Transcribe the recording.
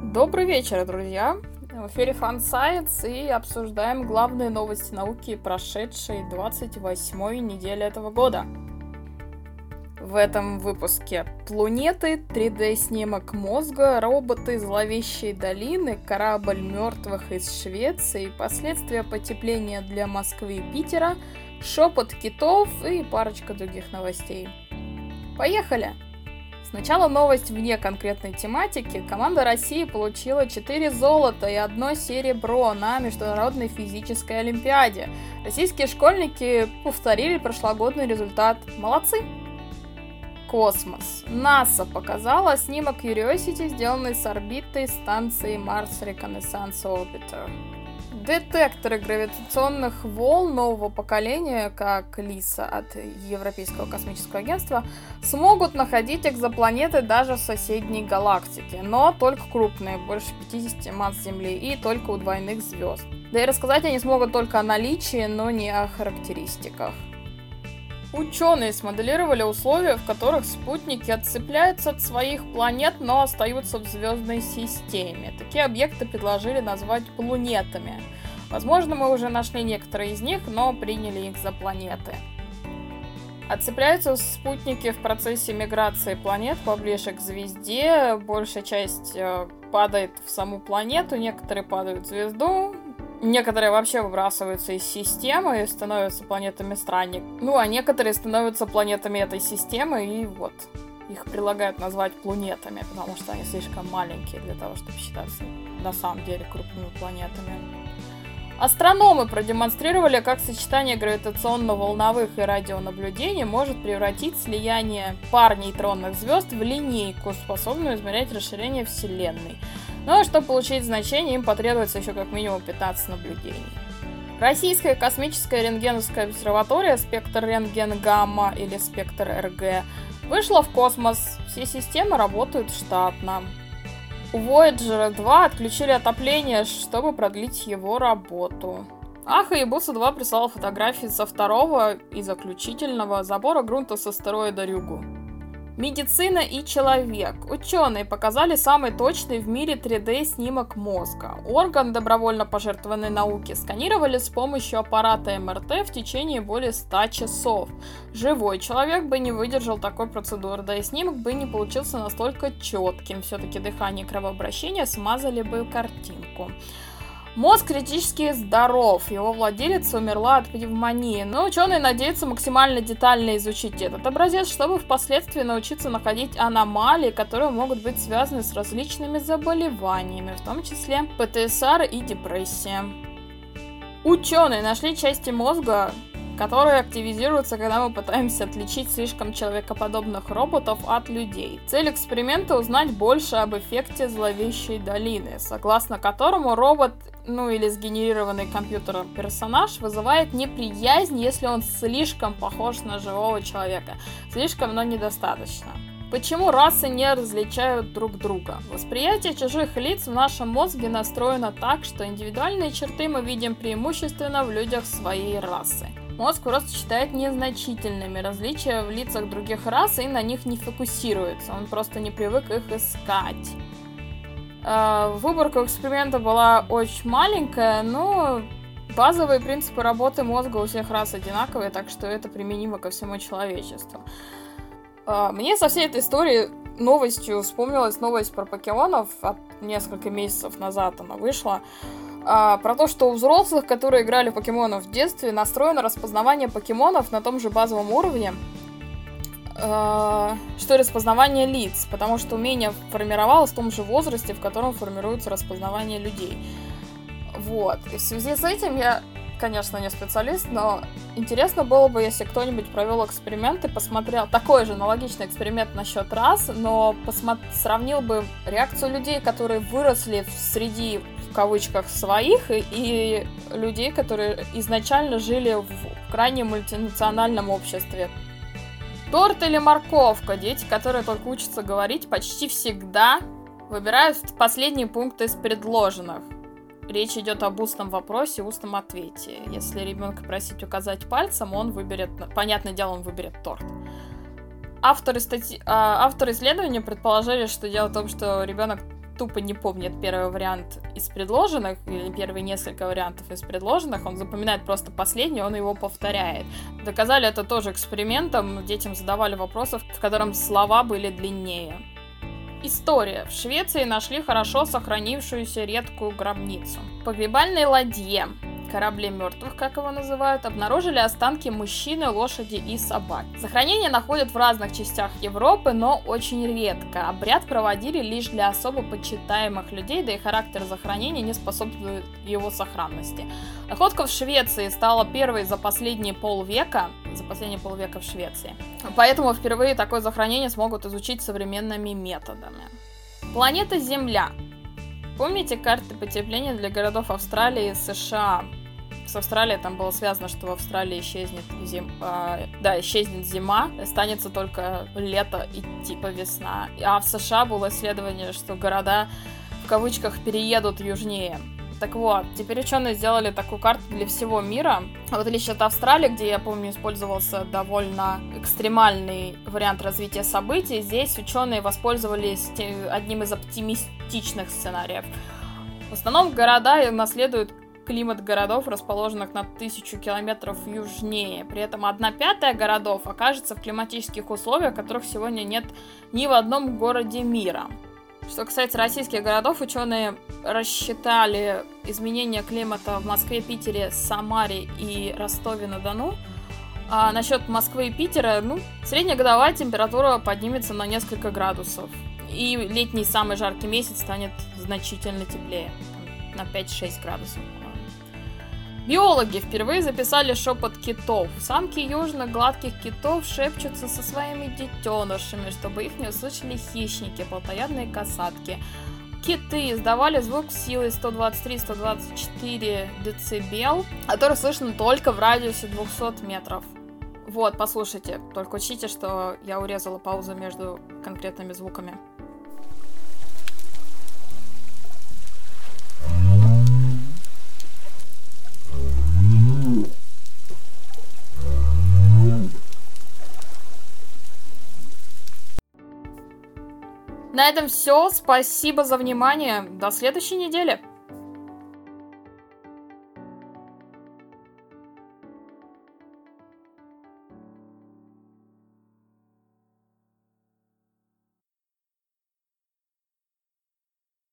Добрый вечер, друзья! В эфире Fun Science и обсуждаем главные новости науки, прошедшей 28-й недели этого года. В этом выпуске планеты, 3D-снимок мозга, роботы зловещей долины, корабль мертвых из Швеции, последствия потепления для Москвы и Питера, шепот китов и парочка других новостей. Поехали! Сначала новость вне конкретной тематики. Команда России получила 4 золота и 1 серебро на Международной физической олимпиаде. Российские школьники повторили прошлогодний результат. Молодцы! Космос. НАСА показала снимок Curiosity, сделанный с орбиты станции Mars Reconnaissance Orbiter. Детекторы гравитационных волн нового поколения, как LISA от Европейского космического агентства, смогут находить экзопланеты даже в соседней галактике, но только крупные, больше 50 масс Земли, и только у двойных звезд. Да и рассказать они смогут только о наличии, но не о характеристиках. Ученые смоделировали условия, в которых спутники отцепляются от своих планет, но остаются в звездной системе. Такие объекты предложили назвать планетами. Возможно, мы уже нашли некоторые из них, но приняли их за планеты. Отцепляются спутники в процессе миграции планет поближе к звезде. Большая часть падает в саму планету, некоторые падают в звезду. Некоторые вообще выбрасываются из системы и становятся планетами-странник. А некоторые становятся планетами этой системы, и вот их предлагают назвать планетами, потому что они слишком маленькие для того, чтобы считаться на самом деле крупными планетами. Астрономы продемонстрировали, как сочетание гравитационно-волновых и радионаблюдений может превратить слияние пар нейтронных звезд в линейку, способную измерять расширение Вселенной. Но чтобы получить значение, им потребуется еще как минимум 15 наблюдений. Российская космическая рентгеновская обсерватория «Спектр-Рентген-Гамма» или «Спектр-РГ» вышла в космос. Все системы работают штатно. У Вояджера-2 отключили отопление, чтобы продлить его работу. А Хаябуса-2 прислала фотографии со второго и заключительного забора грунта с астероида Рюгу. Медицина и человек. Ученые показали самый точный в мире 3D-снимок мозга. Орган, добровольно пожертвованный науке, сканировали с помощью аппарата МРТ в течение более 100 часов. Живой человек бы не выдержал такой процедуры, да и снимок бы не получился настолько четким. Все-таки дыхание и кровообращение смазали бы картинку. Мозг критически здоров, его владелица умерла от пневмонии, но ученые надеются максимально детально изучить этот образец, чтобы впоследствии научиться находить аномалии, которые могут быть связаны с различными заболеваниями, в том числе ПТСР и депрессия. Ученые нашли части мозга, которые активизируются, когда мы пытаемся отличить слишком человекоподобных роботов от людей. Цель эксперимента — узнать больше об эффекте зловещей долины, согласно которому робот, или сгенерированный компьютером персонаж, вызывает неприязнь, если он слишком похож на живого человека. Слишком, но недостаточно. Почему расы не различают друг друга? Восприятие чужих лиц в нашем мозге настроено так, что индивидуальные черты мы видим преимущественно в людях своей расы. Мозг просто считает незначительными различия в лицах других рас и на них не фокусируется, он просто не привык их искать. Выборка эксперимента была очень маленькая, но базовые принципы работы мозга у всех рас одинаковые, так что это применимо ко всему человечеству. Мне со всей этой истории новостью вспомнилась новость про покемонов от несколько месяцев назад, она вышла. Про то, что у взрослых, которые играли в покемонов в детстве, настроено распознавание покемонов на том же базовом уровне, что и распознавание лиц, потому что умение формировалось в том же возрасте, в котором формируется распознавание людей. Вот. И в связи с этим я, конечно, не специалист, но интересно было бы, если кто-нибудь провел эксперимент и посмотрел такой же аналогичный эксперимент насчет рас, но сравнил бы реакцию людей, которые выросли среди в кавычках своих, и людей, которые изначально жили в крайне мультинациональном обществе. Торт или морковка? Дети, которые только учатся говорить, почти всегда выбирают последний пункт из предложенных. Речь идет об устном вопросе, устном ответе. Если ребенка просить указать пальцем, он выберет, понятное дело, он выберет торт. Авторы исследования предположили, что дело в том, что ребенок тупо не помнит первый вариант из предложенных, или первые несколько вариантов из предложенных, он запоминает просто последний, он его повторяет. Доказали это тоже экспериментом, детям задавали вопросы, в котором слова были длиннее. История. В Швеции нашли хорошо сохранившуюся редкую гробницу. В погребальной ладье, корабле мертвых, как его называют, обнаружили останки мужчины, лошади и собак. Захоронения находят в разных частях Европы, но очень редко. Обряд проводили лишь для особо почитаемых людей, да и характер захоронения не способствует его сохранности. Находка в Швеции стала первой за последние полвека в Швеции. Поэтому впервые такое захоронение смогут изучить современными методами. Планета Земля. Помните карты потепления для городов Австралии и США? С Австралией там было связано, что в Австралии исчезнет зима, останется только лето и типа весна. А в США было исследование, что города в кавычках переедут южнее. Так вот, теперь ученые сделали такую карту для всего мира. В отличие от Австралии, где, я помню, использовался довольно экстремальный вариант развития событий, здесь ученые воспользовались одним из оптимистичных сценариев. В основном города наследуют климат городов, расположенных на 1000 километров южнее. При этом 1/5 городов окажется в климатических условиях, которых сегодня нет ни в одном городе мира. Что касается российских городов, ученые рассчитали изменения климата в Москве, Питере, Самаре и Ростове-на-Дону. А насчет Москвы и Питера, средняя годовая температура поднимется на несколько градусов. И летний самый жаркий месяц станет значительно теплее, на 5-6 градусов. Биологи впервые записали шепот китов. Самки южных гладких китов шепчутся со своими детенышами, чтобы их не услышали хищники, плотоядные касатки. Киты издавали звук силой 123-124 децибел, который слышно только в радиусе 200 метров. Вот, послушайте, только учтите, что я урезала паузу между конкретными звуками. На этом все. Спасибо за внимание. До следующей недели.